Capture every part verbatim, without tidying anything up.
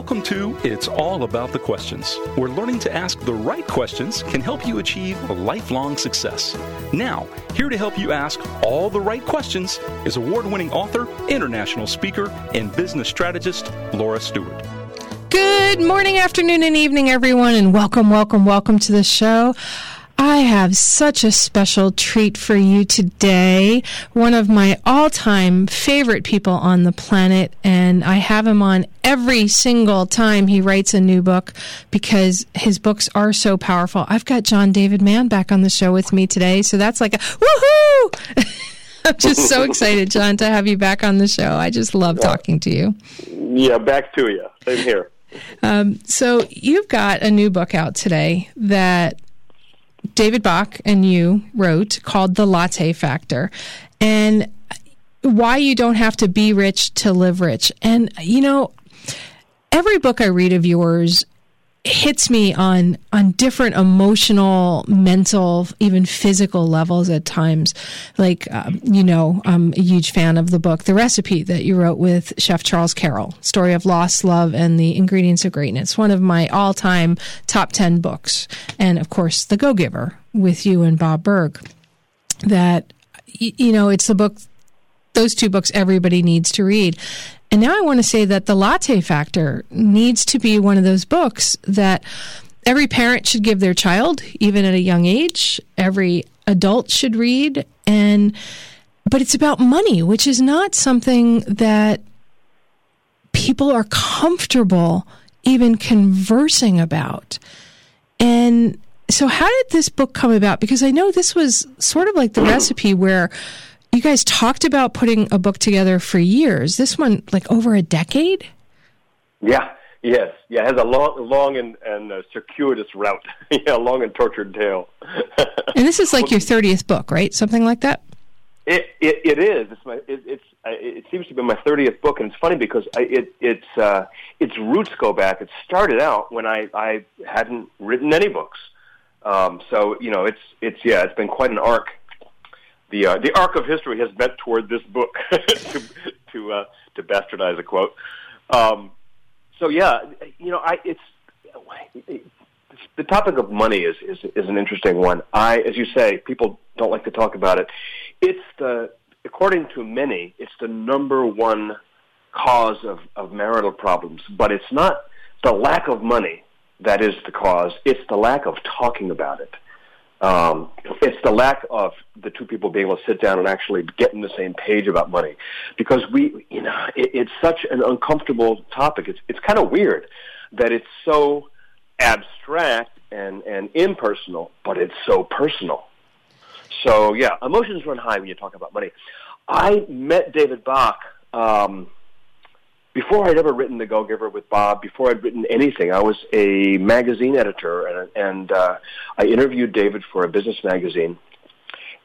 Welcome to It's All About the Questions, where learning to ask the right questions can help you achieve lifelong success. Now, here to help you ask all the right questions is award-winning author, international speaker, and business strategist, Laura Stewart. Good morning, afternoon, and evening, everyone, and welcome, welcome, welcome to the show. I have such a special treat for you today. One of my all-time favorite people on the planet, and I have him on every single time he writes a new book because his books are so powerful. I've got John David Mann back on the show with me today, so that's like a woohoo! I'm just so excited, John, to have you back on the show. I just love yeah. talking to you. Yeah, back to you. Same here. Um, so you've got a new book out today that David Bach and you wrote called The Latte Factor, and why you don't have to be rich to live rich. And, you know, every book I read of yours hits me on, on different emotional, mental, even physical levels at times. Like, um, you know, I'm a huge fan of the book, The Recipe, that you wrote with Chef Charles Carroll, Story of Loss, Love, and the Ingredients of Greatness. One of my all-time top ten books. And, of course, The Go-Giver with you and Bob Burg. That, you know, it's the book, those two books everybody needs to read. And now I want to say that The Latte Factor needs to be one of those books that every parent should give their child, even at a young age. Every adult should read. And but it's about money, which is not something that people are comfortable even conversing about. And so how did this book come about? Because I know this was sort of like The Recipe, where you guys talked about putting a book together for years. This one, like over a decade? Yeah, yes. Yeah, it has a long long and, and uh, circuitous route. Yeah, long and tortured tale. And this is like your thirtieth book, right? Something like that? It It, it is. It's my, it, it's, it seems to be my thirtieth book, and it's funny because I, it, it's, uh, its roots go back. It started out when I, I hadn't written any books. Um, so, you know, it's it's yeah, it's been quite an arc. The uh, the arc of history has bent toward this book, to to, uh, to bastardize a quote. Um, so yeah, you know, I it's the topic of money is, is is an interesting one. I, as you say, people don't like to talk about it. It's the according to many, it's the number one cause of, of marital problems. But it's not the lack of money that is the cause. It's the lack of talking about it. Um, it's the lack of the two people being able to sit down and actually get on the same page about money, because we, you know, it, it's such an uncomfortable topic. It's it's kind of weird that it's so abstract and, and impersonal, but it's so personal. So yeah, emotions run high when you talk about money. I met David Bach um, before I'd ever written The Go-Giver with Bob, before I'd written anything. I was a magazine editor, and, and uh, I interviewed David for a business magazine.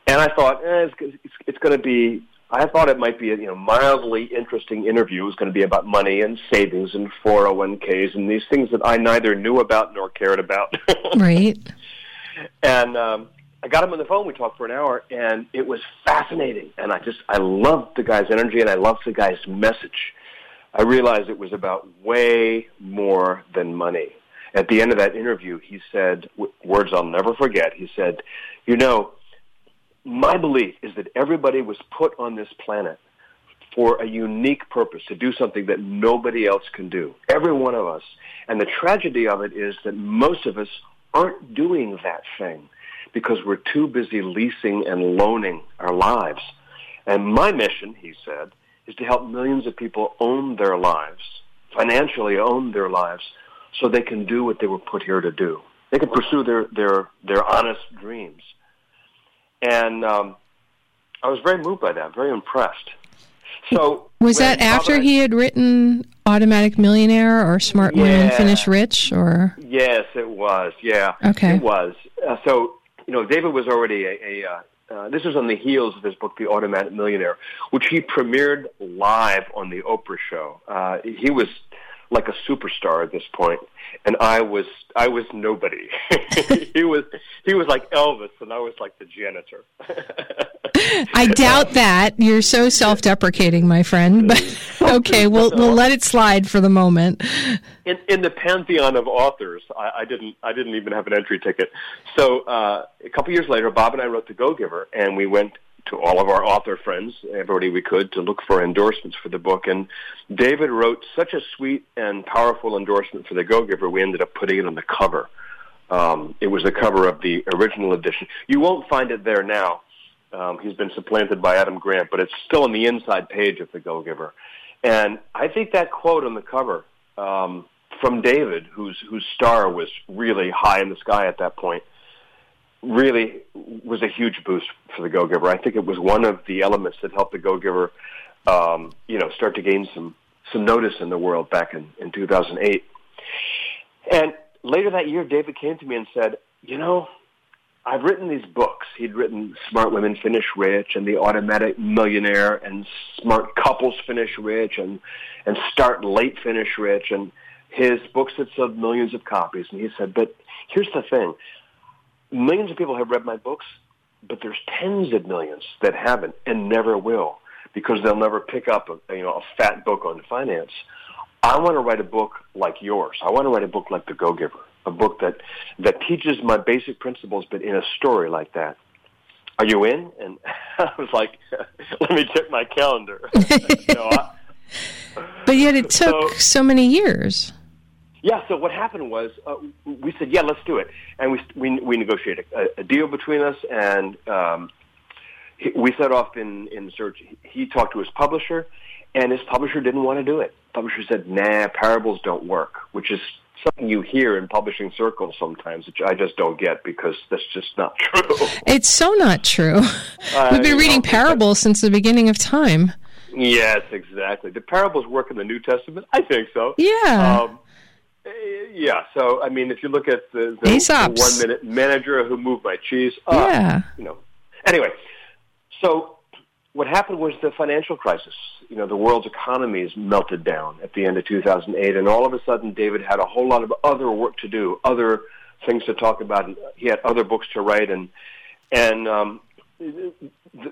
And I thought, eh, it's, it's, it's going to be, I thought it might be a you know, mildly interesting interview. It was going to be about money and savings and four oh one k's and these things that I neither knew about nor cared about. Right. And um, I got him on the phone. We talked for an hour, and it was fascinating. And I just, I loved the guy's energy, and I loved the guy's message. I realized it was about way more than money. At the end of that interview, he said, w- words I'll never forget, he said, you know, my belief is that everybody was put on this planet for a unique purpose, to do something that nobody else can do, every one of us. And the tragedy of it is that most of us aren't doing that thing because we're too busy leasing and loaning our lives. And my mission, he said, is to help millions of people own their lives, financially own their lives, so they can do what they were put here to do. They can pursue their their, their honest dreams. And um, I was very moved by that, very impressed. So was that after I, he had written Automatic Millionaire or Smart yeah, Women Finish Rich? Or yes, it was, yeah. Okay. It was. Uh, so, you know, David was already a... a uh, Uh, this was on the heels of his book, The Automatic Millionaire, which he premiered live on the Oprah show. Uh, he was like a superstar at this point, and I was I was nobody. he was he was like Elvis, and I was like the janitor. I doubt that. You're so self-deprecating, my friend. But okay, we'll we'll let it slide for the moment. In, in the pantheon of authors, I, I didn't I didn't even have an entry ticket. So uh, a couple years later, Bob and I wrote The Go-Giver, and we went to all of our author friends, everybody we could, to look for endorsements for the book. And David wrote such a sweet and powerful endorsement for The Go-Giver, we ended up putting it on the cover. Um, it was the cover of the original edition. You won't find it there now. Um, he's been supplanted by Adam Grant, but it's still on the inside page of The Go-Giver. And I think that quote on the cover um, from David, whose whose star was really high in the sky at that point, really was a huge boost for The Go-Giver. I think it was one of the elements that helped The Go-Giver, um, you know, start to gain some, some notice in the world back in, in two thousand eight. And later that year, David came to me and said, you know, I've written these books. He'd written Smart Women Finish Rich and The Automatic Millionaire and Smart Couples Finish Rich and, and Start Late Finish Rich, and his books had sold millions of copies. And he said, but here's the thing. Millions of people have read my books, but there's tens of millions that haven't and never will, because they'll never pick up a, you know, a fat book on finance. I want to write a book like yours. I want to write a book like The Go-Giver, a book that, that teaches my basic principles, but in a story like that. Are you in? And I was like, let me check my calendar. no, I... But yet it took so, so many years. Yeah, so what happened was uh, we said, yeah, let's do it. And we we, we negotiated a, a deal between us, and um, he, we set off in, in search. He talked to his publisher, and his publisher didn't want to do it. Publisher said, nah, parables don't work, which is something you hear in publishing circles sometimes, which I just don't get, because that's just not true. It's so not true. Uh, We've been reading parables since the beginning of time. Yes, exactly. The parables work in the New Testament? I think so. Yeah. Um, Yeah, so, I mean, if you look at the, the, the one-minute manager who moved my cheese up, yeah. you know. Anyway, so what happened was the financial crisis. You know, the world's economies melted down at the end of two thousand eight, and all of a sudden David had a whole lot of other work to do, other things to talk about. And he had other books to write, and, and um, the,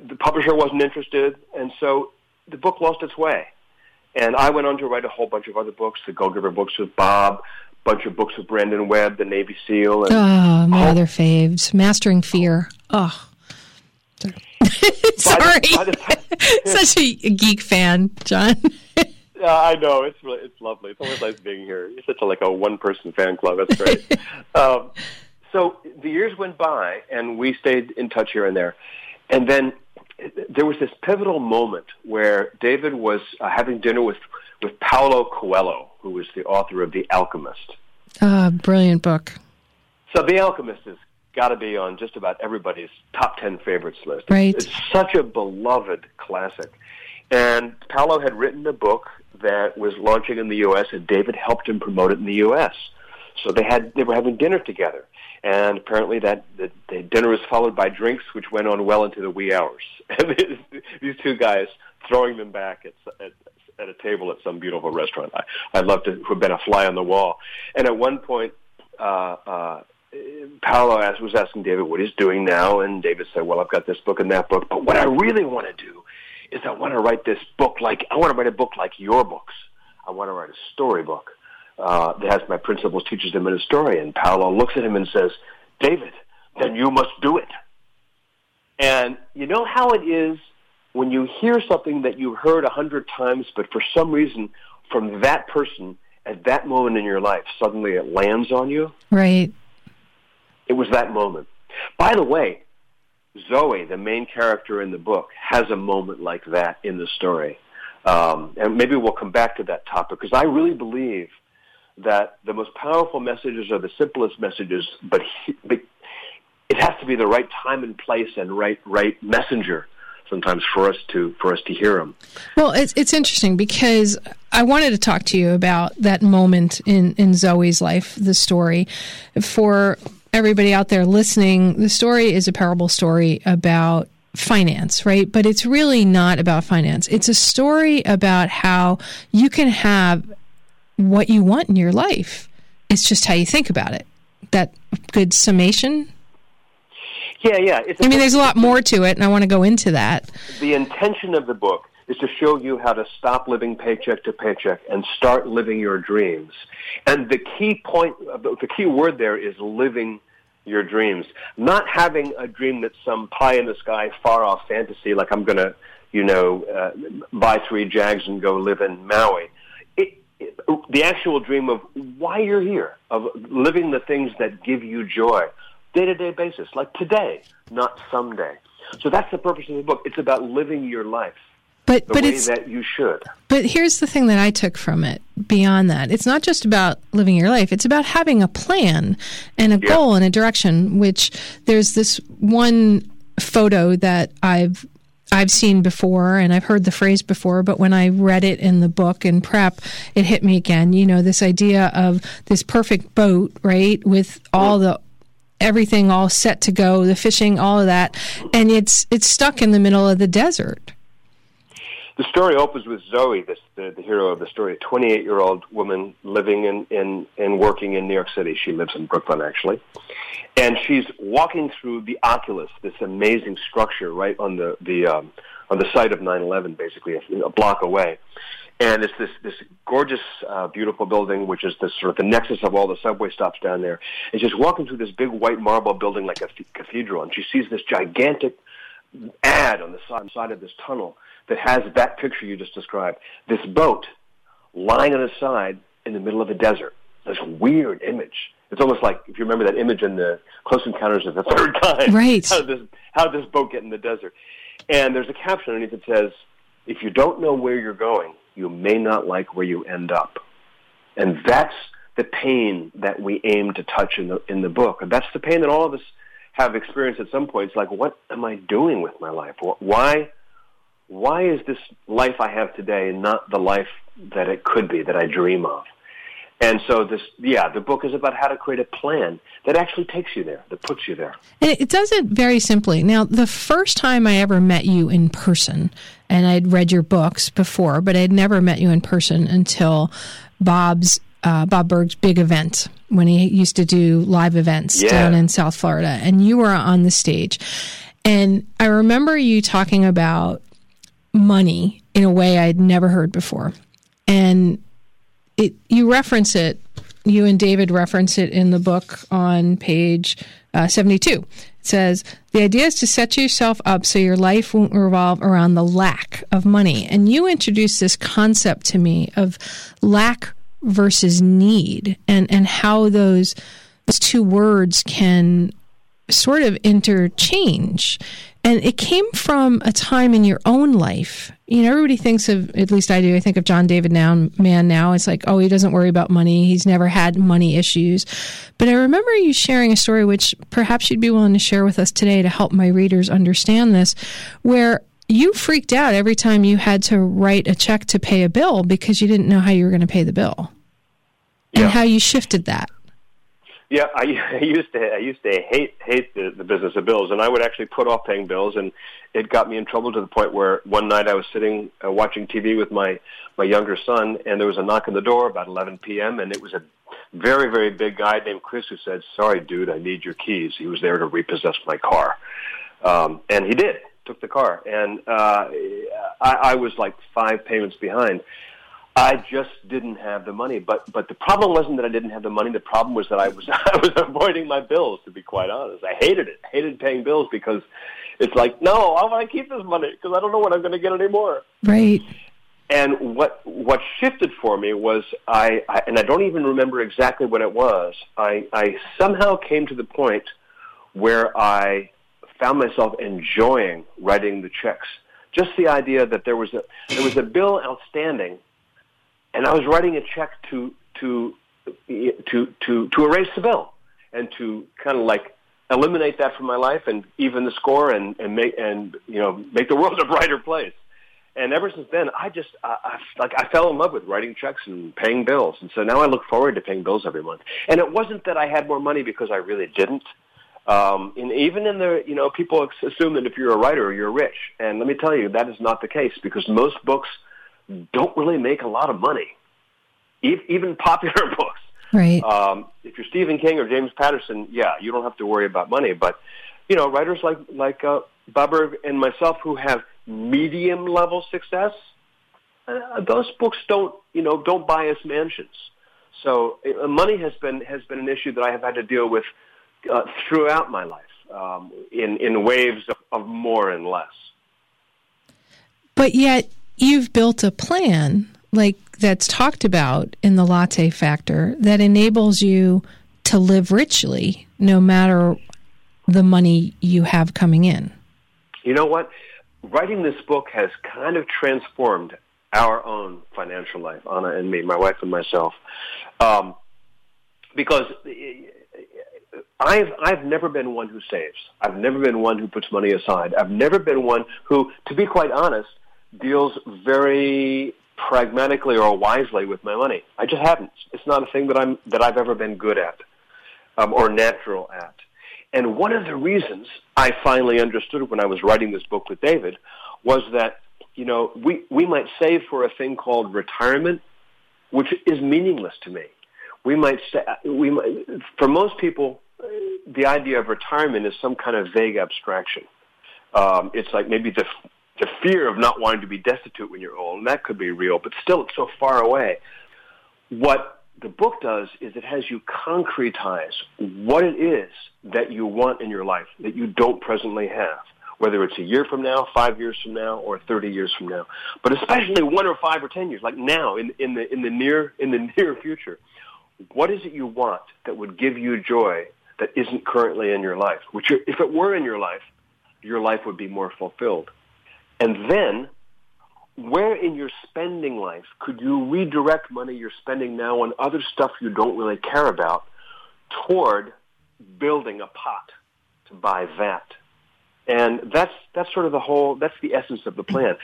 the publisher wasn't interested, and so the book lost its way. And I went on to write a whole bunch of other books, the Go-Giver books with Bob, a bunch of books with Brandon Webb, the Navy SEAL. And oh, my all. other faves. Mastering Fear. Oh. Sorry. Sorry. By the, by the time, Such a geek fan, John. uh, I know. It's really, it's lovely. It's always nice being here. It's such a, like a one-person fan club. That's great. um, so the years went by, and we stayed in touch here and there. And then there was this pivotal moment where David was uh, having dinner with, with Paulo Coelho, who was the author of The Alchemist. Ah, uh, brilliant book. So The Alchemist has got to be on just about everybody's top ten favorites list. Right. It's, it's such a beloved classic. And Paulo had written a book that was launching in the U S, and David helped him promote it in the U S. So they had they were having dinner together. And apparently that the, the dinner was followed by drinks, which went on well into the wee hours. And these two guys throwing them back at, at, at a table at some beautiful restaurant. I, I'd love to have been a fly on the wall. And at one point, uh, uh, Paolo asked, was asking David what he's doing now. And David said, well, I've got this book and that book. But what I really want to do is I want to write this book like, I want to write a book like your books. I want to write a storybook. Uh, that has my principles, teaches them in a story. And Paolo looks at him and says, David, then you must do it. And you know how it is when you hear something that you heard a hundred times, but for some reason from that person at that moment in your life, suddenly it lands on you? Right. It was that moment. By the way, Zoe, the main character in the book, has a moment like that in the story. Um, and maybe we'll come back to that topic, because I really believe that the most powerful messages are the simplest messages, but, he, but it has to be the right time and place and right right messenger sometimes for us to for us to hear them. Well, it's it's interesting, because I wanted to talk to you about that moment in, in Zoe's life, the story. For everybody out there listening, the story is a parable story about finance, right? But it's really not about finance. It's a story about how you can have what you want in your life. It's just how you think about it. That good summation? Yeah, yeah. It's I mean, book. There's a lot more to it, and I want to go into that. The intention of the book is to show you how to stop living paycheck to paycheck and start living your dreams. And the key point, the key word there is living your dreams. Not having a dream that's some pie-in-the-sky, far-off fantasy, like I'm going to, you know, uh, buy three Jags and go live in Maui. It, it, the actual dream of why you're here, of living the things that give you joy, day-to-day basis, like today, not someday. So that's the purpose of the book. It's about living your life. But, the but way it's, that you should. But here's the thing that I took from it beyond that. It's not just about living your life. It's about having a plan and a yeah. goal and a direction, which there's this one photo that I've I've seen before and I've heard the phrase before, but when I read it in the book in prep, it hit me again. You know, this idea of this perfect boat, right, with all yeah. the everything all set to go, the fishing, all of that, and it's it's stuck in the middle of the desert. The story opens with Zoe, this, the, the hero of the story, a twenty-eight-year-old woman living in, in, and working in New York City. She lives in Brooklyn, actually. And she's walking through the Oculus, this amazing structure right on the, the um, on the site of nine eleven, basically, a, a block away. And it's this, this gorgeous, uh, beautiful building, which is this sort of the nexus of all the subway stops down there. And she's walking through this big white marble building like a cathedral, and she sees this gigantic ad on the side, side of this tunnel that has that picture you just described, this boat lying on its side in the middle of a desert. This weird image. It's almost like, if you remember that image in the Close Encounters of the Third Kind. Right. How did this, how did this boat get in the desert? And there's a caption underneath that says, if you don't know where you're going, you may not like where you end up. And that's the pain that we aim to touch in the in the book. And that's the pain that all of us have experienced at some point. It's like, what am I doing with my life? Why... Why is this life I have today not the life that it could be, that I dream of? And so this, yeah, the book is about how to create a plan that actually takes you there, that puts you there. And it does it very simply. Now, the first time I ever met you in person, and I'd read your books before, but I'd never met you in person until Bob's uh, Bob Burg's big event, when he used to do live events yeah. down in South Florida, and you were on the stage. And I remember you talking about money in a way I'd never heard before. And it you reference it, you and David reference it in the book on page uh, seventy-two. It says, the idea is to set yourself up so your life won't revolve around the lack of money. And you introduced this concept to me of lack versus need and, and how those, those two words can sort of interchange. And it came from a time in your own life. You know, everybody thinks of, at least I do, I think of John David Mann now. It's like, oh, he doesn't worry about money. He's never had money issues. But I remember you sharing a story, which perhaps you'd be willing to share with us today to help my readers understand this, where you freaked out every time you had to write a check to pay a bill because you didn't know how you were going to pay the bill. Yeah. And how you shifted that. Yeah, I, I used to I used to hate hate the, the business of bills, and I would actually put off paying bills, and it got me in trouble to the point where one night I was sitting uh, watching T V with my, my younger son, and there was a knock on the door about eleven p.m., and it was a very, very big guy named Chris who said, sorry, dude, I need your keys. He was there to repossess my car, um, and he did, took the car, and uh, I, I was like five payments behind. I just didn't have the money, but but the problem wasn't that I didn't have the money. The problem was that I was I was avoiding my bills. To be quite honest, I hated it. I hated paying bills because it's like, no, I want to keep this money because I don't know what I'm going to get anymore. Right. And what what shifted for me was I, I and I don't even remember exactly what it was. I, I somehow came to the point where I found myself enjoying writing the checks. Just the idea that there was a there was a bill outstanding. And I was writing a check to to to to to erase the bill and to kind of like eliminate that from my life and even the score and, and make and you know make the world a brighter place. And ever since then, I just I, I, like I fell in love with writing checks and paying bills. And so now I look forward to paying bills every month. And it wasn't that I had more money because I really didn't. Um, and even in the you know people assume that if you're a writer you're rich. And let me tell you that is not the case because most books don't really make a lot of money. even popular books. Right. Um, if you're Stephen King or James Patterson, yeah, you don't have to worry about money. But, you know, writers like like uh, Bob Burg and myself who have medium-level success, uh, those books don't, you know, don't buy us mansions. So uh, money has been has been an issue that I have had to deal with uh, throughout my life um, in, in waves of, of more and less. But yet you've built a plan like that's talked about in The Latte Factor that enables you to live richly no matter the money you have coming in. You know what? Writing this book has kind of transformed our own financial life, Anna and me, my wife and myself, um, because I've I've never been one who saves. I've never been one who puts money aside. I've never been one who, to be quite honest, deals very pragmatically or wisely with my money. I just haven't. It's not a thing that I'm that I've ever been good at um, or natural at. And one of the reasons I finally understood when I was writing this book with David was that, you know, we, we might save for a thing called retirement, which is meaningless to me. We might say, we might, for most people, the idea of retirement is some kind of vague abstraction. Um, it's like maybe the the fear of not wanting to be destitute when you're old, and that could be real, but still it's so far away. What the book does is it has you concretize what it is that you want in your life that you don't presently have, whether it's a year from now, five years from now, or thirty years from now, but especially one or five or ten years, like now in, in the in the near in the near future. What is it you want that would give you joy that isn't currently in your life? Which, if it were in your life, your life would be more fulfilled. And then, where in your spending life could you redirect money you're spending now on other stuff you don't really care about toward building a pot to buy that? And that's that's sort of the whole, that's the essence of the plan.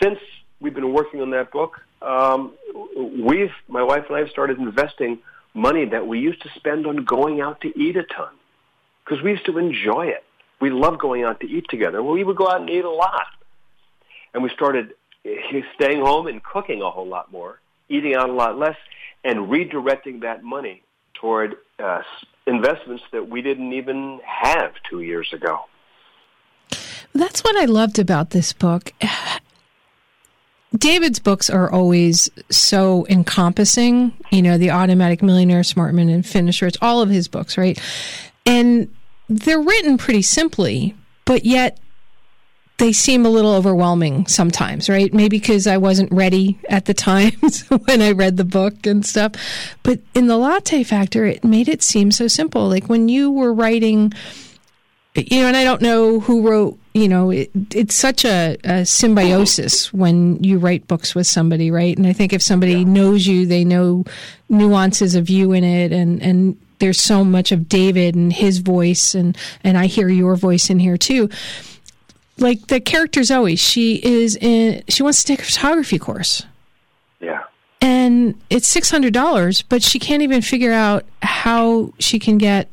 Since we've been working on that book, um, we've, my wife and I have started investing money that we used to spend on going out to eat a ton because we used to enjoy it. We love going out to eat together. Well, we would go out and eat a lot. And we started staying home and cooking a whole lot more, eating out a lot less, and redirecting that money toward uh, investments that we didn't even have two years ago. That's what I loved about this book. David's books are always so encompassing, you know, The Automatic Millionaire, Smart Women Finish Rich, all of his books, right? And they're written pretty simply, but yet they seem a little overwhelming sometimes, right? Maybe because I wasn't ready at the time when I read the book and stuff. But in The Latte Factor, it made it seem so simple. Like when you were writing, you know, and I don't know who wrote, you know, it, it's such a, a symbiosis when you write books with somebody, right? And I think if somebody yeah. knows you, they know nuances of you in it. And, and there's so much of David and his voice. And, and I hear your voice in here too. Like the character Zoe, she is in, she wants to take a photography course. Yeah. And it's six hundred dollars, but she can't even figure out how she can get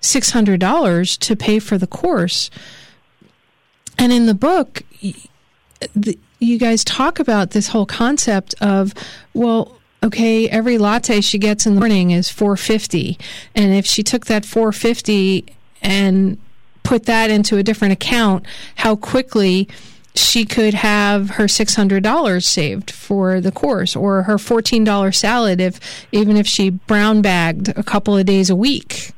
six hundred dollars to pay for the course. And in the book, you guys talk about this whole concept of, well, okay, every latte she gets in the morning is four dollars and fifty cents. And if she took that four dollars and fifty cents and put that into a different account, how quickly she could have her six hundred dollars saved for the course, or her fourteen dollars salad if even if she brown bagged a couple of days a week.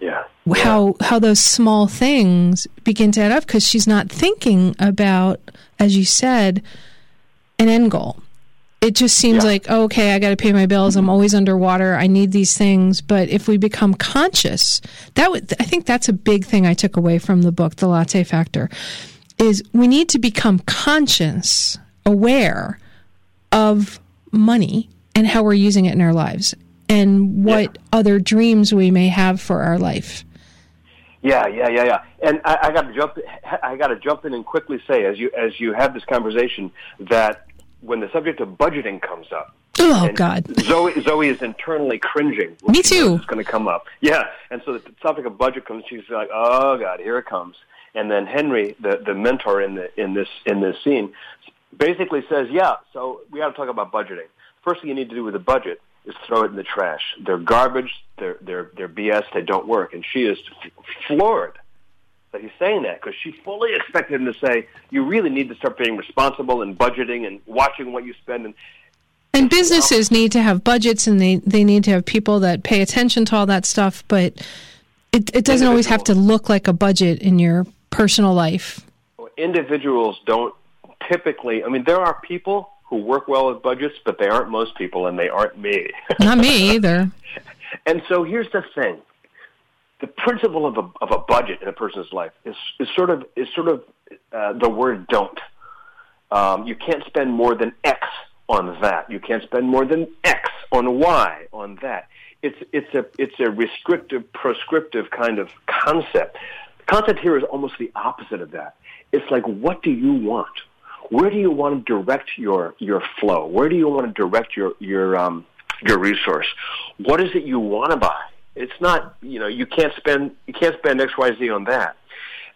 Yeah. How how those small things begin to add up because she's not thinking about, as you said, an end goal. It just seems yeah. like, oh, okay, I got to pay my bills. I'm always underwater. I need these things. But if we become conscious, that would, I think that's a big thing I took away from the book, The Latte Factor, is we need to become conscious, aware of money and how we're using it in our lives and what yeah. other dreams we may have for our life. Yeah, yeah, yeah, yeah. And I, I got to jump. I got to jump in and quickly say, as you as you have this conversation, that when the subject of budgeting comes up, oh God, Zoe Zoe is internally cringing. Me too. It's going to come up. Yeah. And so the topic of budget comes. She's like, oh God, here it comes. And then Henry, the, the mentor in the in this in this scene, basically says, yeah. So we got to talk about budgeting. first thing you need to do with a budget is throw it in the trash. They're garbage. They're, they're, they're B S. They don't work. And she is floored that he's saying that, because she fully expected him to say, you really need to start being responsible and budgeting and watching what you spend. And, and businesses need to have budgets, and they, they need to have people that pay attention to all that stuff. But it, it doesn't always have to look like a budget in your personal life. Individuals don't typically, I mean, there are people who work well with budgets, but they aren't most people, and they aren't me. Not me either. And so here's the thing. The principle of a, of a budget in a person's life is, is sort of, is sort of uh, the word don't. Um, you can't spend more than X on that. You can't spend more than X on Y on that. It's, it's, a, it's a restrictive, prescriptive kind of concept. The concept here is almost the opposite of that. It's like, what do you want? Where do you want to direct your, your flow? Where do you want to direct your your um, your resource? What is it you want to buy? It's not, you know, you can't spend you can't spend X, Y, Z on that.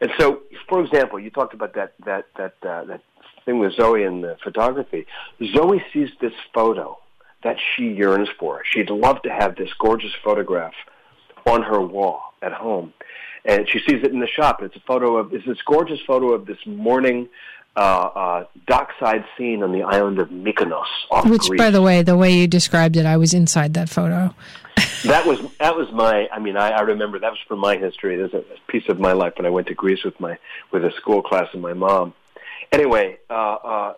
And so, for example, you talked about that that that uh, that thing with Zoe and the photography. Zoe sees this photo that she yearns for. She'd love to have this gorgeous photograph on her wall at home, and she sees it in the shop. It's a photo of it's this gorgeous photo of this morning. Uh, uh, dockside scene on the island of Mykonos, off Greece. Which, by the way, the way you described it, I was inside that photo. that was that was my. I mean, I, I remember that was from my history. There's a piece of my life when I went to Greece with my with a school class and my mom. Anyway, uh, uh,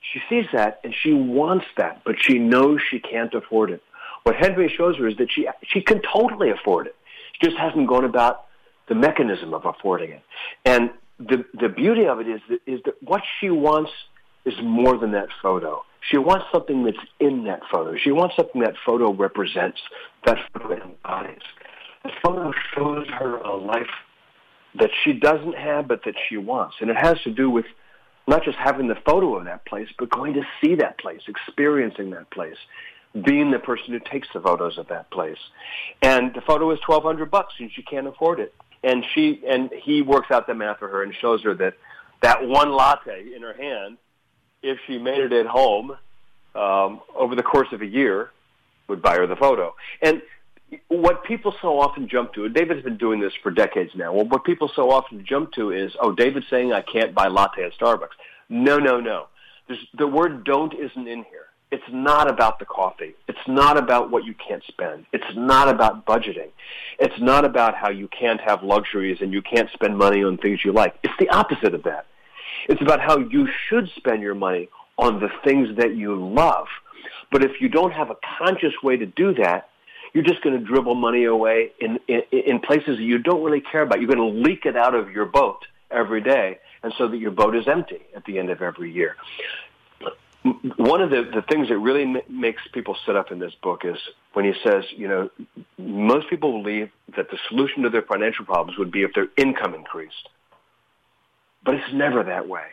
she sees that and she wants that, but she knows she can't afford it. What Henry shows her is that she she can totally afford it. She just hasn't gone about the mechanism of affording it. And The the beauty of it is that, is that what she wants is more than that photo. She wants something that's in that photo. She wants something that photo represents, that photo embodies. That photo shows her a life that she doesn't have but that she wants. And it has to do with not just having the photo of that place, but going to see that place, experiencing that place, being the person who takes the photos of that place. And the photo is twelve hundred bucks, and she can't afford it. And she and he works out the math for her and shows her that that one latte in her hand, if she made it at home um, over the course of a year, would buy her the photo. And what people so often jump to, and David's been doing this for decades now, well, what people so often jump to is, oh, David's saying I can't buy latte at Starbucks. No, no, no. There's, the word don't isn't in here. It's not about the coffee. It's not about what you can't spend. It's not about budgeting. It's not about how you can't have luxuries and you can't spend money on things you like. It's the opposite of that. It's about how you should spend your money on the things that you love. But if you don't have a conscious way to do that, you're just going to dribble money away in, in, in places that you don't really care about. You're going to leak it out of your boat every day, and so that your boat is empty at the end of every year. One of the, the things that really m- makes people sit up in this book is when he says, you know, most people believe that the solution to their financial problems would be if their income increased. But it's never that way.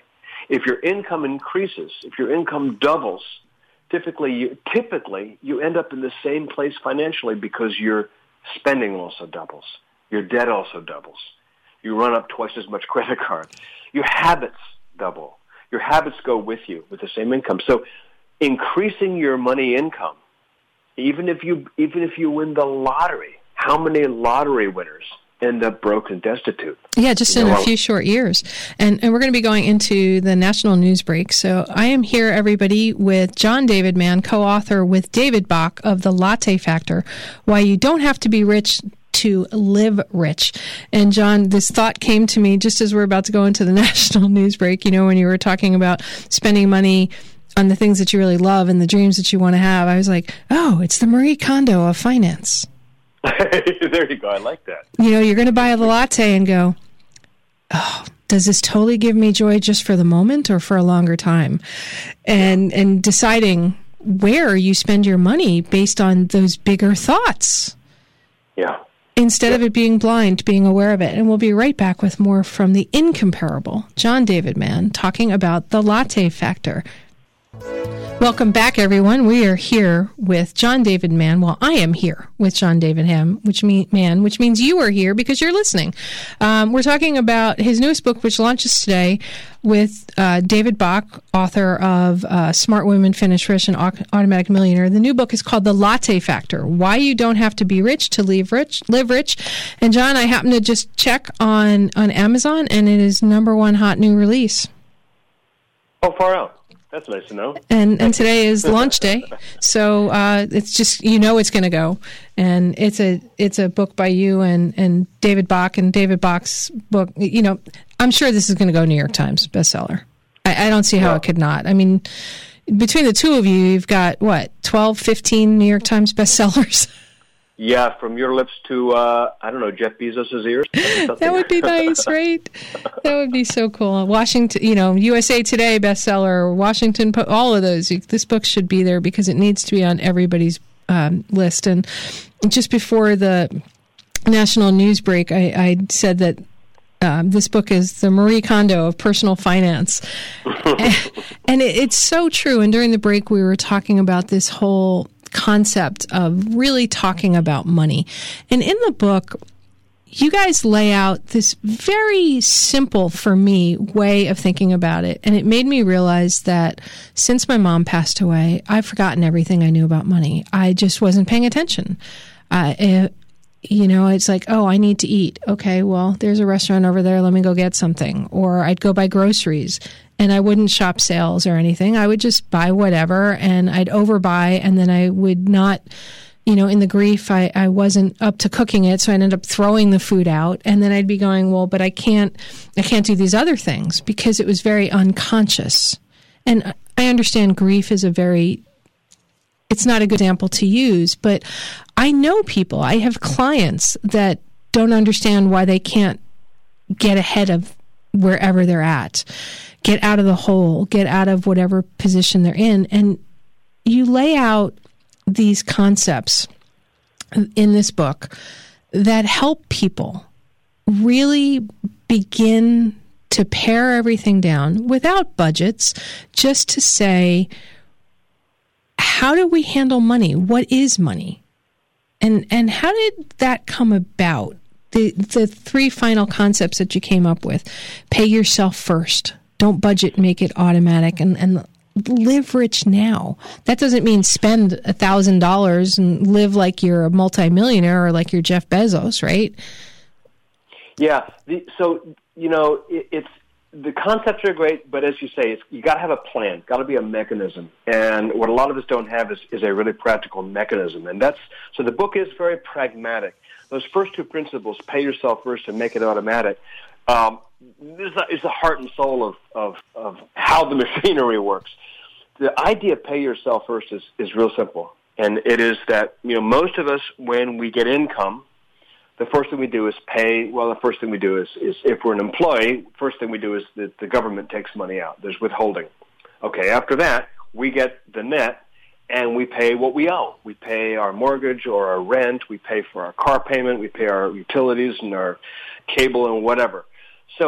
If your income increases, if your income doubles, typically you, typically you end up in the same place financially because your spending also doubles. Your debt also doubles. You run up twice as much credit card. Your habits double. Your habits go with you with the same income. So increasing your money income, even if you even if you win the lottery, how many lottery winners end up broke and destitute? Yeah, just you in know, a few short years. And, and we're going to be going into the national news break. So I am here, everybody, with John David Mann, co-author with David Bach of The Latte Factor, Why You Don't Have to Be Rich to Live Rich. And John, this thought came to me just as we're about to go into the national news break, you know, when you were talking about spending money on the things that you really love and the dreams that you want to have. I was like, oh, it's the Marie Kondo of finance. There you go. I like that. You know, you're going to buy a latte and go, oh, does this totally give me joy just for the moment or for a longer time? And, and deciding where you spend your money based on those bigger thoughts. Yeah. Instead of it being blind, being aware of it. And we'll be right back with more from the incomparable John David Mann talking about the Latte Factor. Welcome back, everyone. We are here with John David Mann. Well, I am here with John David Mann, which mean, Mann, which means you are here because you're listening. Um, we're talking about his newest book, which launches today, with uh, David Bach, author of uh, Smart Women Finish Rich and Automatic Millionaire. The new book is called The Latte Factor, Why You Don't Have to Be Rich to Live Rich. Live Rich. And, John, I happened to just check on, on Amazon, and it is number one hot new release. Oh, far out. That's nice to know. And and today is launch day, so uh, it's just, you know, it's going to go. And it's a it's a book by you and, and David Bach, and David Bach's book. You know, I'm sure this is going to go New York Times bestseller. I, I don't see how yeah. it could not. I mean, between the two of you, you've got, what, twelve, fifteen New York Times bestsellers? Yeah, from your lips to, uh, I don't know, Jeff Bezos' ears? That would be nice, right? That would be so cool. Washington, you know, U S A Today bestseller, Washington Post, all of those. This book should be there because it needs to be on everybody's um, list. And just before the national news break, I, I said that Um, this book is the Marie Kondo of personal finance. and and it, it's so true. And during the break, we were talking about this whole concept of really talking about money. And in the book, you guys lay out this very simple, for me, way of thinking about it. And it made me realize that since my mom passed away, I've forgotten everything I knew about money. I just wasn't paying attention. Uh, it, You know, it's like, oh, I need to eat. Okay, well, there's a restaurant over there. Let me go get something. Or I'd go buy groceries, and I wouldn't shop sales or anything. I would just buy whatever, and I'd overbuy, and then I would not, you know, in the grief, I, I wasn't up to cooking it, so I ended up throwing the food out. And then I'd be going, well, but I can't, I can't do these other things, because it was very unconscious. And I understand grief is a very... it's not a good example to use, but I know people, I have clients that don't understand why they can't get ahead of wherever they're at, get out of the hole, get out of whatever position they're in. And you lay out these concepts in this book that help people really begin to pare everything down without budgets, just to say, how do we handle money? What is money? And and how did that come about? The the three final concepts that you came up with: pay yourself first, don't budget, make it automatic, and, and live rich now. That doesn't mean spend one thousand dollars and live like you're a multimillionaire or like you're Jeff Bezos, right? Yeah. The, so, you know, it, it's, the concepts are great, but as you say, it's, you got to have a plan, got to be a mechanism. And what a lot of us don't have is, is a really practical mechanism. And that's, so the book is very pragmatic. Those first two principles, pay yourself first and make it automatic, um, is, the, is the heart and soul of, of, of how the machinery works. The idea of pay yourself first is, is real simple. And it is that, you know, most of us, when we get income, the first thing we do is pay. Well, the first thing we do is, is if we're an employee, first thing we do is that the government takes money out. There's withholding. Okay, after that, we get the net, and we pay what we owe. We pay our mortgage or our rent. We pay for our car payment. We pay our utilities and our cable and whatever. So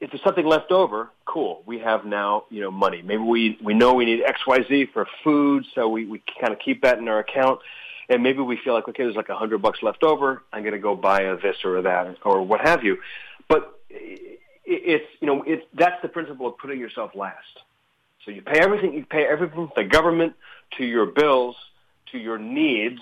if there's something left over, cool. We have now, you know, money. Maybe we, we know we need X Y Z for food, so we, we kind of keep that in our account. And maybe we feel like, okay, there's like a hundred bucks left over. I'm going to go buy a this or a that or what have you. But it's, you know, it's, that's the principle of putting yourself last. So you pay everything, you pay everything, the government, to your bills, to your needs,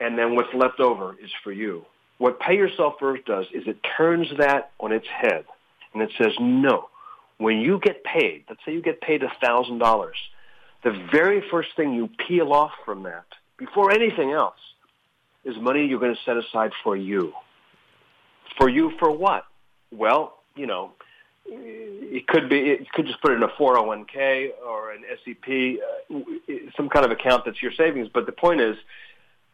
and then what's left over is for you. What pay yourself first does is it turns that on its head, and it says, no, when you get paid, let's say you get paid a thousand dollars, the very first thing you peel off from that, before anything else, is money you're going to set aside for you. For you, for what? Well, you know, it could be, it could just put it in a four oh one k or an S E P, uh, some kind of account that's your savings. But the point is,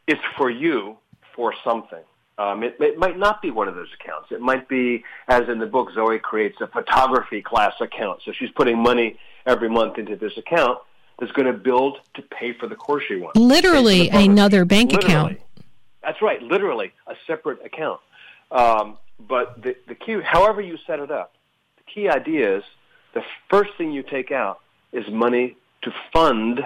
it's for you for something. Um, it, it might not be one of those accounts. It might be, as in the book, Zoe creates a photography class account. So she's putting money every month into this account that's going to build to pay for the course you want. Literally another bank literally. account. That's right, literally a separate account. Um, but the, the key, however you set it up, the key idea is the first thing you take out is money to fund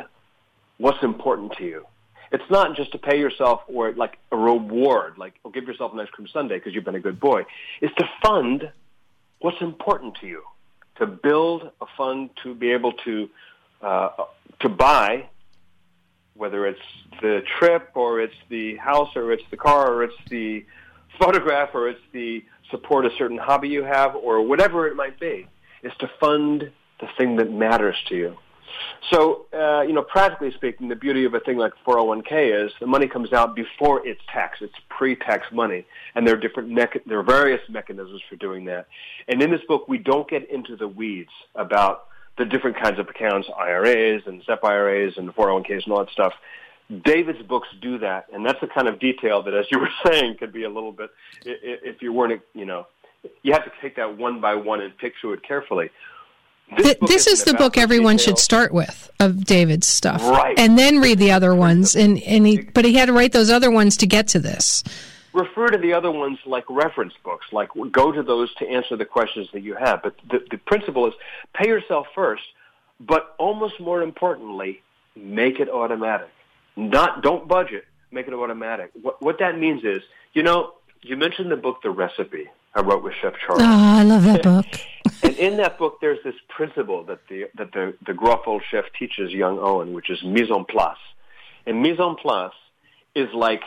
what's important to you. It's not just to pay yourself or like a reward, like, oh, give yourself an ice cream sundae because you've been a good boy. It's to fund what's important to you, to build a fund to be able to uh, to buy, whether it's the trip or it's the house or it's the car or it's the photograph or it's the support a certain hobby you have or whatever it might be, is to fund the thing that matters to you. So, uh, you know, practically speaking, the beauty of a thing like four oh one k is the money comes out before it's taxed. It's pre-tax money, and there are different mecha- there are various mechanisms for doing that. And in this book, we don't get into the weeds about the different kinds of accounts, I R As and SEP I R As and four oh one k's and all that stuff. David's books do that, and that's the kind of detail that, as you were saying, could be a little bit, if you weren't, you know, you have to take that one by one and pick through it carefully. This, this is the book everyone detail. should start with of David's stuff, right. and then read the other ones. And, and he, but he had to write those other ones to get to this. Refer to the other ones like reference books, like go to those to answer the questions that you have. But the, the principle is pay yourself first, but almost more importantly, make it automatic. Not don't budget, make it automatic. What, what that means is, you know, you mentioned the book The Recipe I wrote with Chef Charles. Oh, I love that book. And in that book, there's this principle that the that the, the gruff old chef teaches young Owen, which is mise en place. And mise en place is like,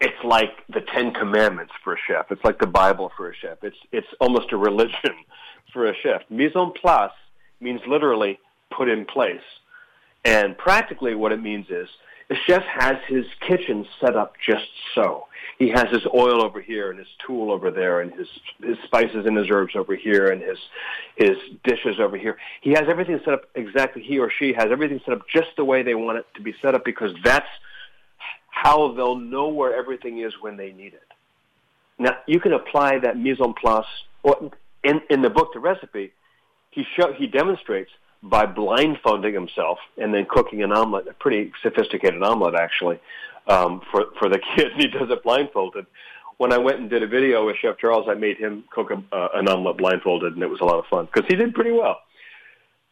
it's like the Ten Commandments for a chef. It's like the Bible for a chef. It's it's almost a religion for a chef. Mise en place means literally put in place. And practically what it means is the chef has his kitchen set up just so. He has his oil over here and his tool over there and his his spices and his herbs over here and his his dishes over here. He has everything set up exactly. He or she has everything set up just the way they want it to be set up because that's how they'll know where everything is when they need it. Now, you can apply that mise en place. Or in, in the book, The Recipe, he show, he demonstrates by blindfolding himself and then cooking an omelet, a pretty sophisticated omelet, actually, um, for, for the kids. He does it blindfolded. When I went and did a video with Chef Charles, I made him cook a, uh, an omelet blindfolded, and it was a lot of fun because he did pretty well.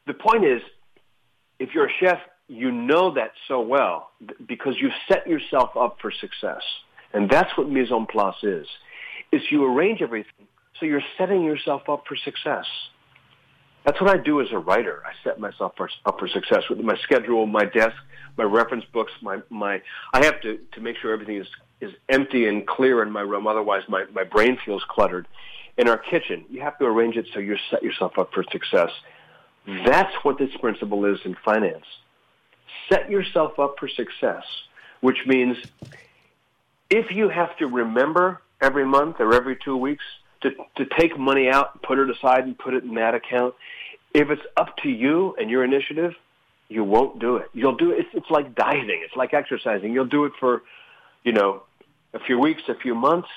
The point is, if you're a chef, you know that so well because you've set yourself up for success. And that's what mise en place is, is you arrange everything so you're setting yourself up for success. That's what I do as a writer. I set myself for, up for success with my schedule, my desk, my reference books. My, my I have to, to make sure everything is, is empty and clear in my room. Otherwise, my, my brain feels cluttered. In our kitchen, you have to arrange it so you set yourself up for success. That's what this principle is in finance. Set yourself up for success, which means if you have to remember every month or every two weeks to, to take money out, put it aside, and put it in that account, if it's up to you and your initiative, you won't do it. You'll do it. It's, it's like dieting. It's like exercising. You'll do it for, you know, a few weeks, a few months,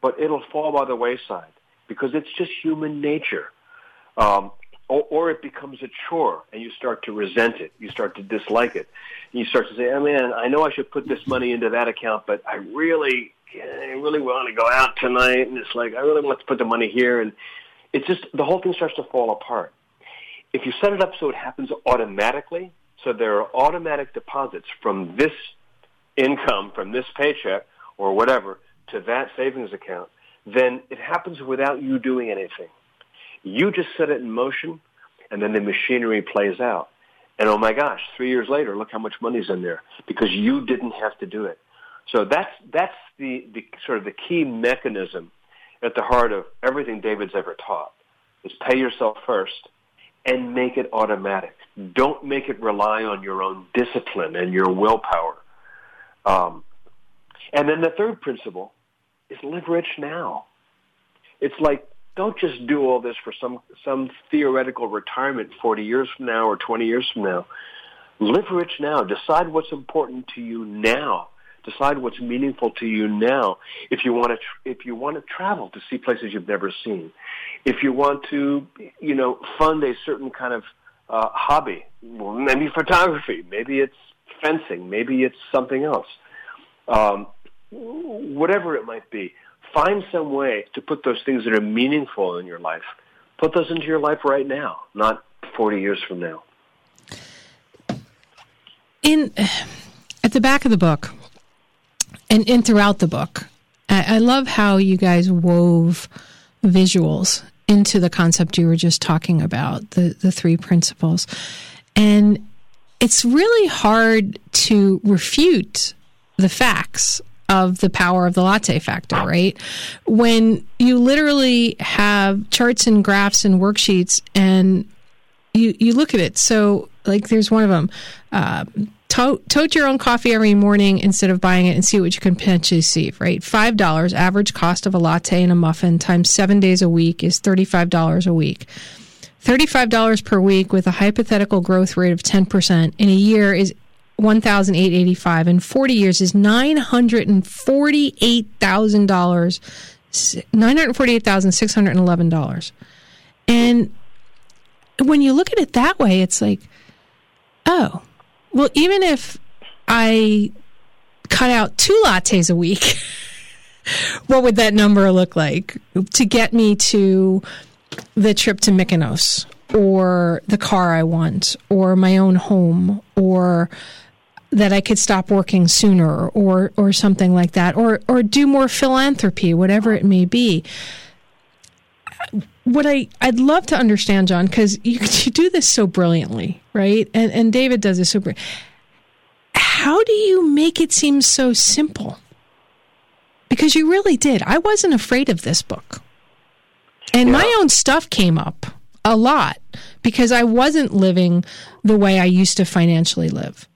but it'll fall by the wayside because it's just human nature. Um, or, or it becomes a chore and you start to resent it. You start to dislike it. You start to say, oh, man, I know I should put this money into that account, but I really, I really want to go out tonight. And it's like, I really want to put the money here. And it's just the whole thing starts to fall apart. If you set it up so it happens automatically, so there are automatic deposits from this income, from this paycheck or whatever, to that savings account, then it happens without you doing anything. You just set it in motion, and then the machinery plays out. And, oh, my gosh, three years later, look how much money's in there because you didn't have to do it. So that's that's the, the sort of the key mechanism at the heart of everything David's ever taught is pay yourself first. And make it automatic. Don't make it rely on your own discipline and your willpower. Um, and then the third principle is live rich now. It's like, don't just do all this for some, some theoretical retirement forty years from now or twenty years from now. Live rich now. Decide what's important to you now. Decide what's meaningful to you now. If you want to, tr- if you want to travel to see places you've never seen, if you want to, you know, fund a certain kind of uh, hobby, maybe photography, maybe it's fencing, maybe it's something else, um, whatever it might be. Find some way to put those things that are meaningful in your life. Put those into your life right now, not forty years from now. in at the back of the book and, and throughout the book, I, I love how you guys wove visuals into the concept you were just talking about, the, the three principles. And it's really hard to refute the facts of the power of the latte factor, right? When you literally have charts and graphs and worksheets and you, you look at it. So like there's one of them, uh, to- tote your own coffee every morning instead of buying it and see what you can potentially save, right? five dollars average cost of a latte and a muffin times seven days a week is thirty-five dollars a week. thirty-five dollars per week with a hypothetical growth rate of ten percent in a year is one thousand eight hundred eighty-five dollars. In forty years is nine hundred forty-eight thousand dollars, nine hundred forty-eight thousand six hundred eleven dollars. And when you look at it that way, it's like, oh, well, even if I cut out two lattes a week, what would that number look like to get me to the trip to Mykonos or the car I want or my own home or that I could stop working sooner or or something like that or or do more philanthropy, whatever it may be. What I, I'd love to understand, John, because you, you do this so brilliantly, right? And and David does this so brilliantly. How do you make it seem so simple? Because you really did. I wasn't afraid of this book. And yeah. my own stuff came up a lot because I wasn't living the way I used to financially live.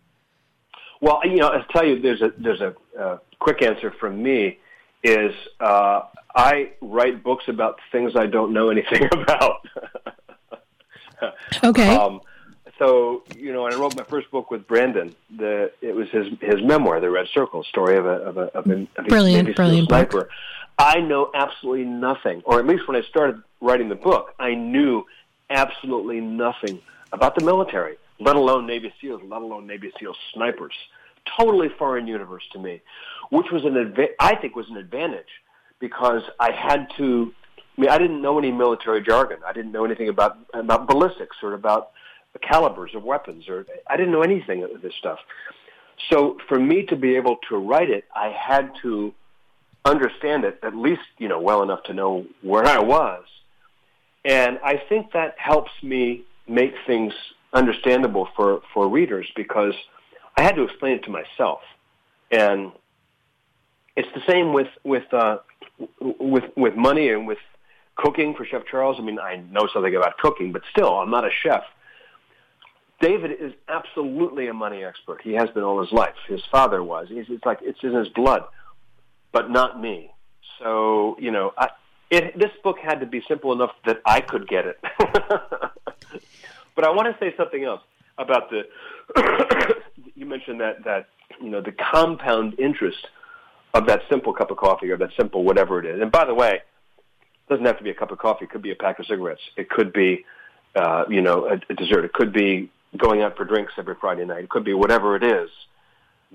Well, you know, I'll tell you, there's a there's a uh, quick answer from me is uh, I write books about things I don't know anything about. Okay. Um, so, you know, I wrote my first book with Brandon. The it was his his memoir, The Red Circle, story of a of a of a, of a brilliant, brilliant sniper. Book. I know absolutely nothing, or at least when I started writing the book, I knew absolutely nothing about the military, let alone Navy SEALs, let alone Navy SEAL snipers. Totally foreign universe to me, which was an adva- I think was an advantage because I had to. I mean, I didn't know any military jargon. I didn't know anything about about ballistics or about calibers of weapons, or I didn't know anything of this stuff. So for me to be able to write it, I had to understand it at least, you know, well enough to know where I was. And I think that helps me make things understandable for, for readers because I had to explain it to myself. And it's the same with, with, uh, with, with money and with cooking for Chef Charles. I mean, I know something about cooking, but still, I'm not a chef. David is absolutely a money expert. He has been all his life. His father was. He's, it's like, it's in his blood. But not me. So, you know, I, it, this book had to be simple enough that I could get it. But I want to say something else about the, you mentioned that, that, you know, the compound interest of that simple cup of coffee or that simple whatever it is. And by the way, it doesn't have to be a cup of coffee. It could be a pack of cigarettes. It could be, uh, you know, a, a dessert. It could be going out for drinks every Friday night. It could be whatever it is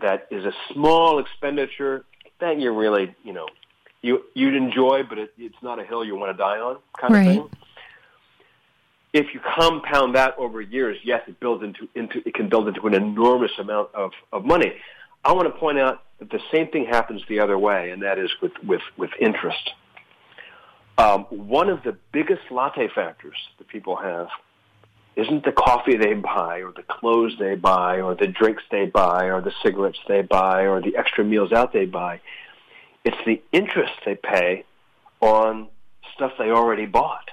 that is a small expenditure that you're really, you know, you, you'd enjoy, but it, it's not a hill you want to die on kind right. of thing. If you compound that over years, yes, it builds into, into it can build into an enormous amount of, of money. I want to point out that the same thing happens the other way, and that is with, with, with interest. Um, one of the biggest latte factors that people have isn't the coffee they buy or the clothes they buy or the drinks they buy or the cigarettes they buy or the extra meals out they buy. It's the interest they pay on stuff they already bought.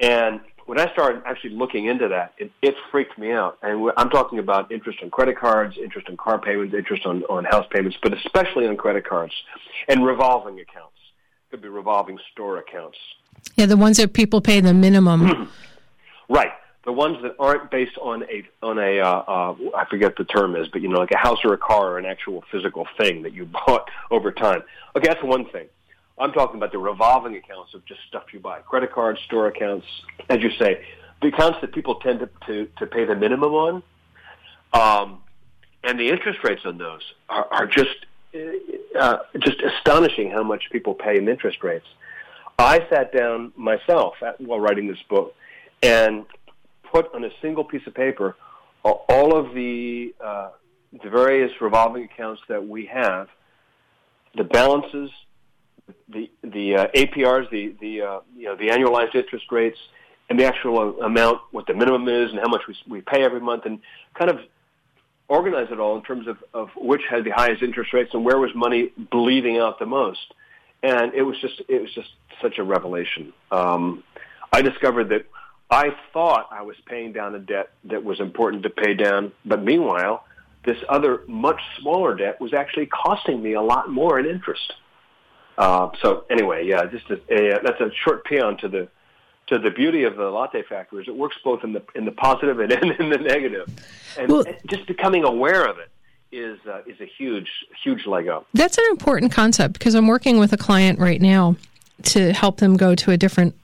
And when I started actually looking into that, it, it freaked me out. And I'm talking about interest on credit cards, interest on car payments, interest on, on house payments, but especially on credit cards and revolving accounts. It could be revolving store accounts. Yeah, the ones that people pay the minimum. Right, the ones that aren't based on a on a uh, uh, I forget the term is, but you know, like a house or a car or an actual physical thing that you bought over time. Okay, that's one thing. I'm talking about the revolving accounts of just stuff you buy, credit cards, store accounts, as you say, the accounts that people tend to to, to pay the minimum on, um, and the interest rates on those are, are just uh, just astonishing how much people pay in interest rates. I sat down myself at, while writing this book. And put on a single piece of paper all of the uh, the various revolving accounts that we have, the balances, the the uh, A P Rs, the the uh, you know the annualized interest rates, and the actual amount, what the minimum is, and how much we we pay every month, and kind of organize it all in terms of, of which had the highest interest rates and where was money bleeding out the most. And it was just it was just such a revelation. Um, I discovered that I thought I was paying down a debt that was important to pay down, but meanwhile, this other much smaller debt was actually costing me a lot more in interest. Uh, so anyway, yeah, just a, a, that's a short peon to the to the beauty of the Latte Factor is it works both in the in the positive and in, in the negative, and, well, and just becoming aware of it is uh, is a huge huge leg up. That's an important concept because I'm working with a client right now to help them go to a different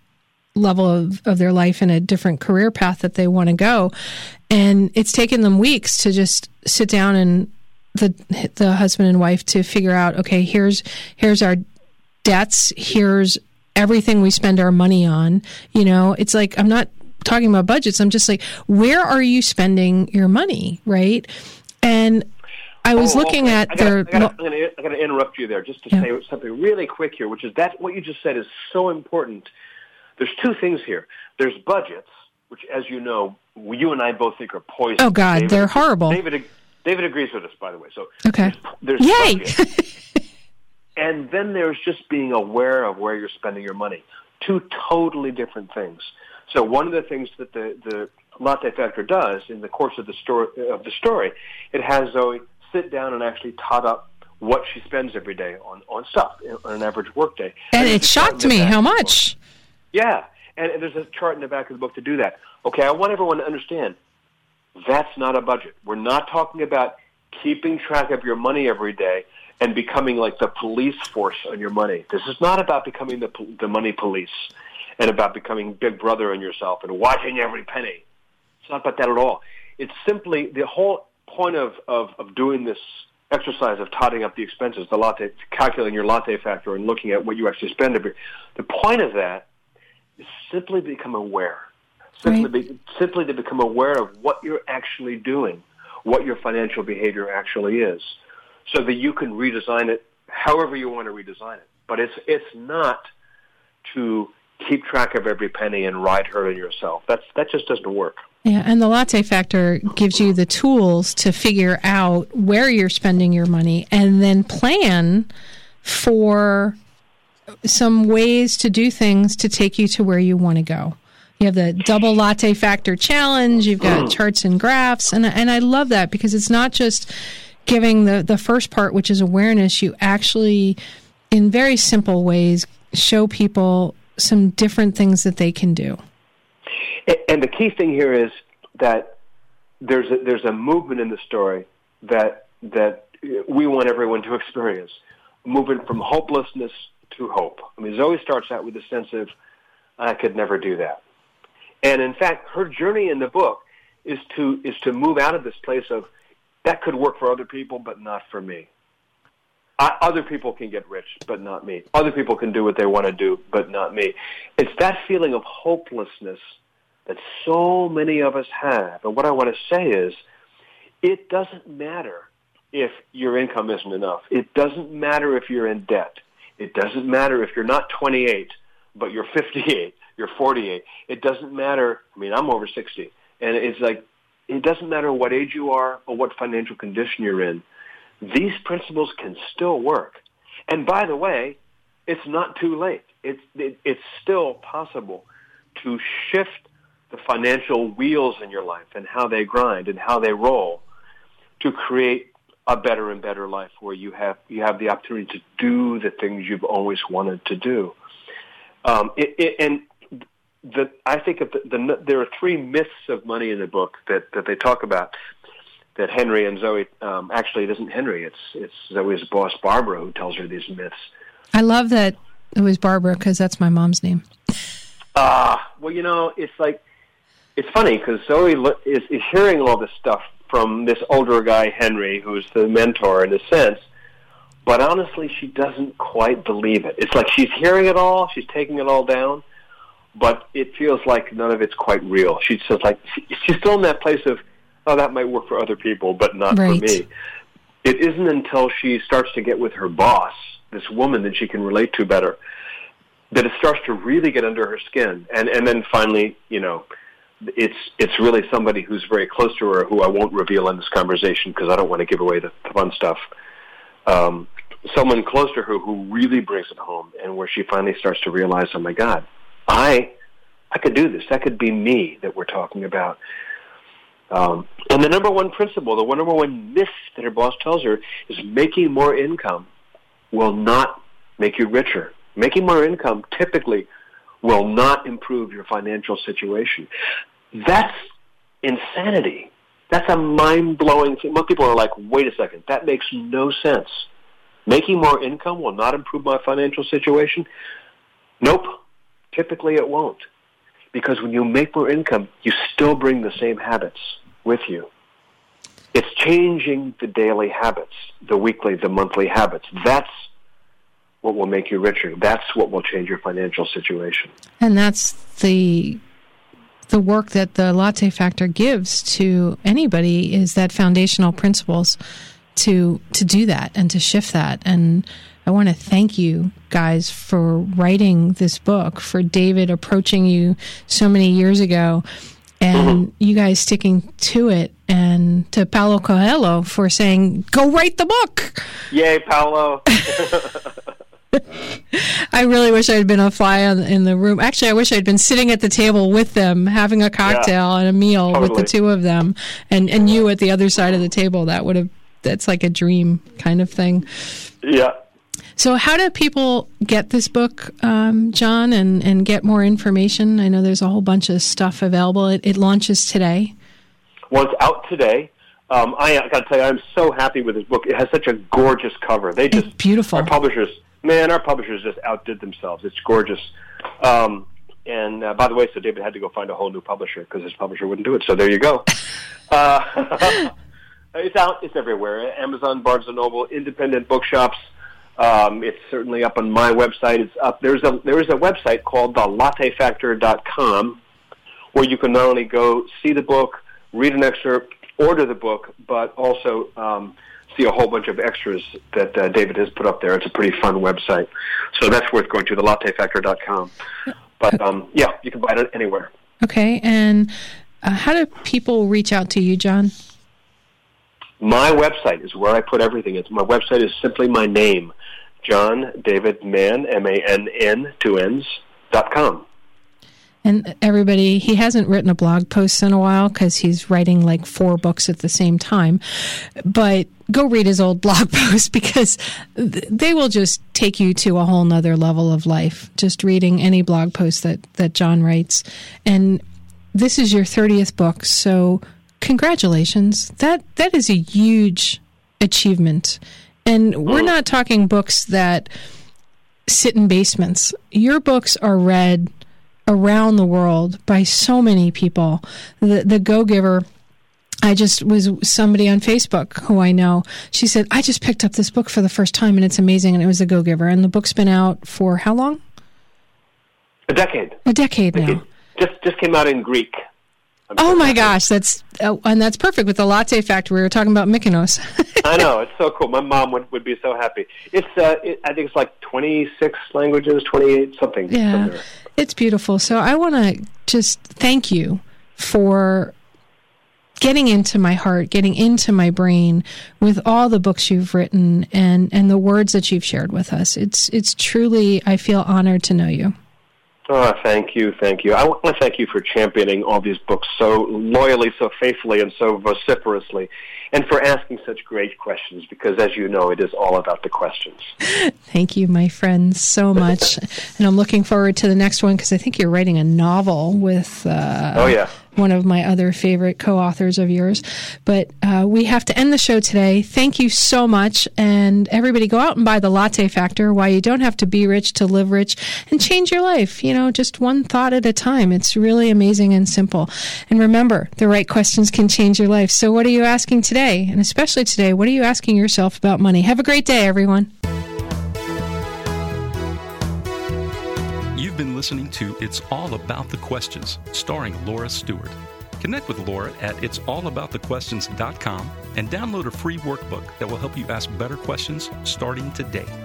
level of, of their life and a different career path that they want to go, and it's taken them weeks to just sit down and the the husband and wife to figure out, okay, here's here's our debts, here's everything we spend our money on. You know, it's like, I'm not talking about budgets. I'm just like, where are you spending your money? Right. And I was oh, looking okay. at I gotta, their. I got to well, interrupt you there just to yeah. say something really quick here, which is that what you just said is so important. There's two things here. There's budgets, which, as you know, you and I both think are poison. Oh, God, David, they're horrible. David, David agrees with us, by the way. So okay. There's, there's Yay! And then there's just being aware of where you're spending your money. Two totally different things. So one of the things that the, the Latte Factor does in the course of the story, of the story, it has Zoe sit down and actually tot up what she spends every day on, on stuff on an average workday. And, and it shocked me how much. Yeah. And, and there's a chart in the back of the book to do that. Okay, I want everyone to understand that's not a budget. We're not talking about keeping track of your money every day and becoming like the police force on your money. This is not about becoming the the money police and about becoming big brother on yourself and watching every penny. It's not about that at all. It's simply the whole point of, of, of doing this exercise of totting up the expenses, the latte, calculating your latte factor and looking at what you actually spend every. The point of that is simply to become aware, simply, right. be, simply to become aware of what you're actually doing, what your financial behavior actually is, so that you can redesign it however you want to redesign it. But it's it's not to keep track of every penny and ride her and yourself. That's that just doesn't work. Yeah, and the Latte Factor gives you the tools to figure out where you're spending your money and then plan for some ways to do things to take you to where you want to go. You have the double Latte Factor challenge, you've got charts and graphs, and and I love that because it's not just giving the, the first part, which is awareness. You actually, in very simple ways, show people some different things that they can do. And the key thing here is that there's a, there's a movement in the story that that we want everyone to experience, moving from hopelessness to hope. I mean, Zoe starts out with a sense of, I could never do that. And in fact, her journey in the book is to is to move out of this place of, that could work for other people, but not for me. I, other people can get rich, but not me. Other people can do what they want to do, but not me. It's that feeling of hopelessness that so many of us have. And what I want to say is, it doesn't matter if your income isn't enough. It doesn't matter if you're in debt. It doesn't matter if you're not twenty-eight, but you're fifty-eight, you're forty-eight. It doesn't matter. I mean, I'm over sixty. And it's like, it doesn't matter what age you are or what financial condition you're in. These principles can still work. And by the way, it's not too late. It's, it, it's still possible to shift the financial wheels in your life and how they grind and how they roll to create a better and better life where you have you have the opportunity to do the things you've always wanted to do. Um, it, it, and The, I think of the, the, there are three myths of money in the book that, that they talk about that Henry and Zoe, um, actually it isn't Henry, it's, it's Zoe's boss Barbara who tells her these myths. I love that it was Barbara because that's my mom's name. Ah, uh, well, you know, it's like, it's funny because Zoe lo- is, is hearing all this stuff from this older guy, Henry, who's the mentor in a sense, but honestly she doesn't quite believe it. It's like she's hearing it all, she's taking it all down, but it feels like none of it's quite real. She's just like, she's still in that place of, oh, that might work for other people, but not right. for me. It isn't until she starts to get with her boss, this woman that she can relate to better, that it starts to really get under her skin. And, and then finally, you know, it's it's really somebody who's very close to her who I won't reveal in this conversation because I don't want to give away the, the fun stuff. Um, someone close to her who really brings it home and where she finally starts to realize, oh, my God, I I could do this. That could be me that we're talking about. Um, and the number one principle, the one number one myth that her boss tells her is making more income will not make you richer. Making more income typically will not improve your financial situation. That's insanity. That's a mind-blowing thing. Most people are like, wait a second, that makes no sense. Making more income will not improve my financial situation? Nope. Typically it won't. Because when you make more income, you still bring the same habits with you. It's changing the daily habits, the weekly, the monthly habits. That's what will make you richer. That's what will change your financial situation. And that's the the work that the Latte Factor gives to anybody, is that foundational principles to to do that and to shift that. And I want to thank you guys for writing this book, for David approaching you so many years ago, and mm-hmm. you guys sticking to it, and to Paulo Coelho for saying, go write the book. Yay, Paulo. I really wish I'd been a fly in the room. Actually, I wish I'd been sitting at the table with them, having a cocktail yeah, and a meal totally. with the two of them, and, and you at the other side of the table. That would have, that's like a dream kind of thing. Yeah. So how do people get this book, um, John, and, and get more information? I know there's a whole bunch of stuff available. It, it launches today. Well, it's out today. Um, I, I got to tell you, I'm so happy with this book. It has such a gorgeous cover. They just it's beautiful. Our publishers, man, our publishers just outdid themselves. It's gorgeous. Um, and uh, by the way, so David had to go find a whole new publisher because his publisher wouldn't do it. So there you go. uh, it's out. It's everywhere. Amazon, Barnes and Noble, independent bookshops. Um, it's certainly up on my website. It's up. There's a there is a website called the latte factor dot com where you can not only go see the book, read an excerpt, order the book, but also um, see a whole bunch of extras that uh, David has put up there. It's a pretty fun website, so that's worth going to, the latte factor dot com. But um, yeah, you can buy it anywhere. Okay, and uh, how do people reach out to you, John? My website is where I put everything. It's, my website is simply my name, John David Mann, M A N N, two N's, dot com. And everybody, he hasn't written a blog post in a while because he's writing like four books at the same time. But go read his old blog post because th- they will just take you to a whole nother level of life, just reading any blog post that, that John writes. And this is your thirtieth book, so congratulations. That that is a huge achievement. And we're not talking books that sit in basements. Your books are read around the world by so many people. The the Go-Giver, I just was somebody on Facebook who I know, she said, I just picked up this book for the first time and it's amazing, and it was The Go-Giver. And the book's been out for how long? A decade. A decade now. Just just came out in Greek. I'm oh my gosh, that's uh, and that's perfect with the Latte Factor. We were talking about Mykonos. I know, it's so cool. My mom would, would be so happy. It's uh, it, I think it's like twenty-six languages, twenty-eight something. Yeah, somewhere. It's beautiful. So I want to just thank you for getting into my heart, getting into my brain with all the books you've written and, and the words that you've shared with us. It's it's truly, I feel honored to know you. Oh, thank you, thank you. I want to thank you for championing all these books so loyally, so faithfully, and so vociferously, and for asking such great questions, because as you know, it is all about the questions. Thank you, my friend, so much. And I'm looking forward to the next one, because I think you're writing a novel with uh, oh, yeah. one of my other favorite co-authors of yours. But uh, we have to end the show today. Thank you so much. And everybody go out and buy The Latte Factor, why you don't have to be rich to live rich, and change your life. You know, just one thought at a time. It's really amazing and simple. And remember, the right questions can change your life. So what are you asking today? And especially today, what are you asking yourself about money? Have a great day, everyone. You've been listening to It's All About the Questions, starring Laura Stewart. Connect with Laura at its all about the questions dot com and download a free workbook that will help you ask better questions starting today.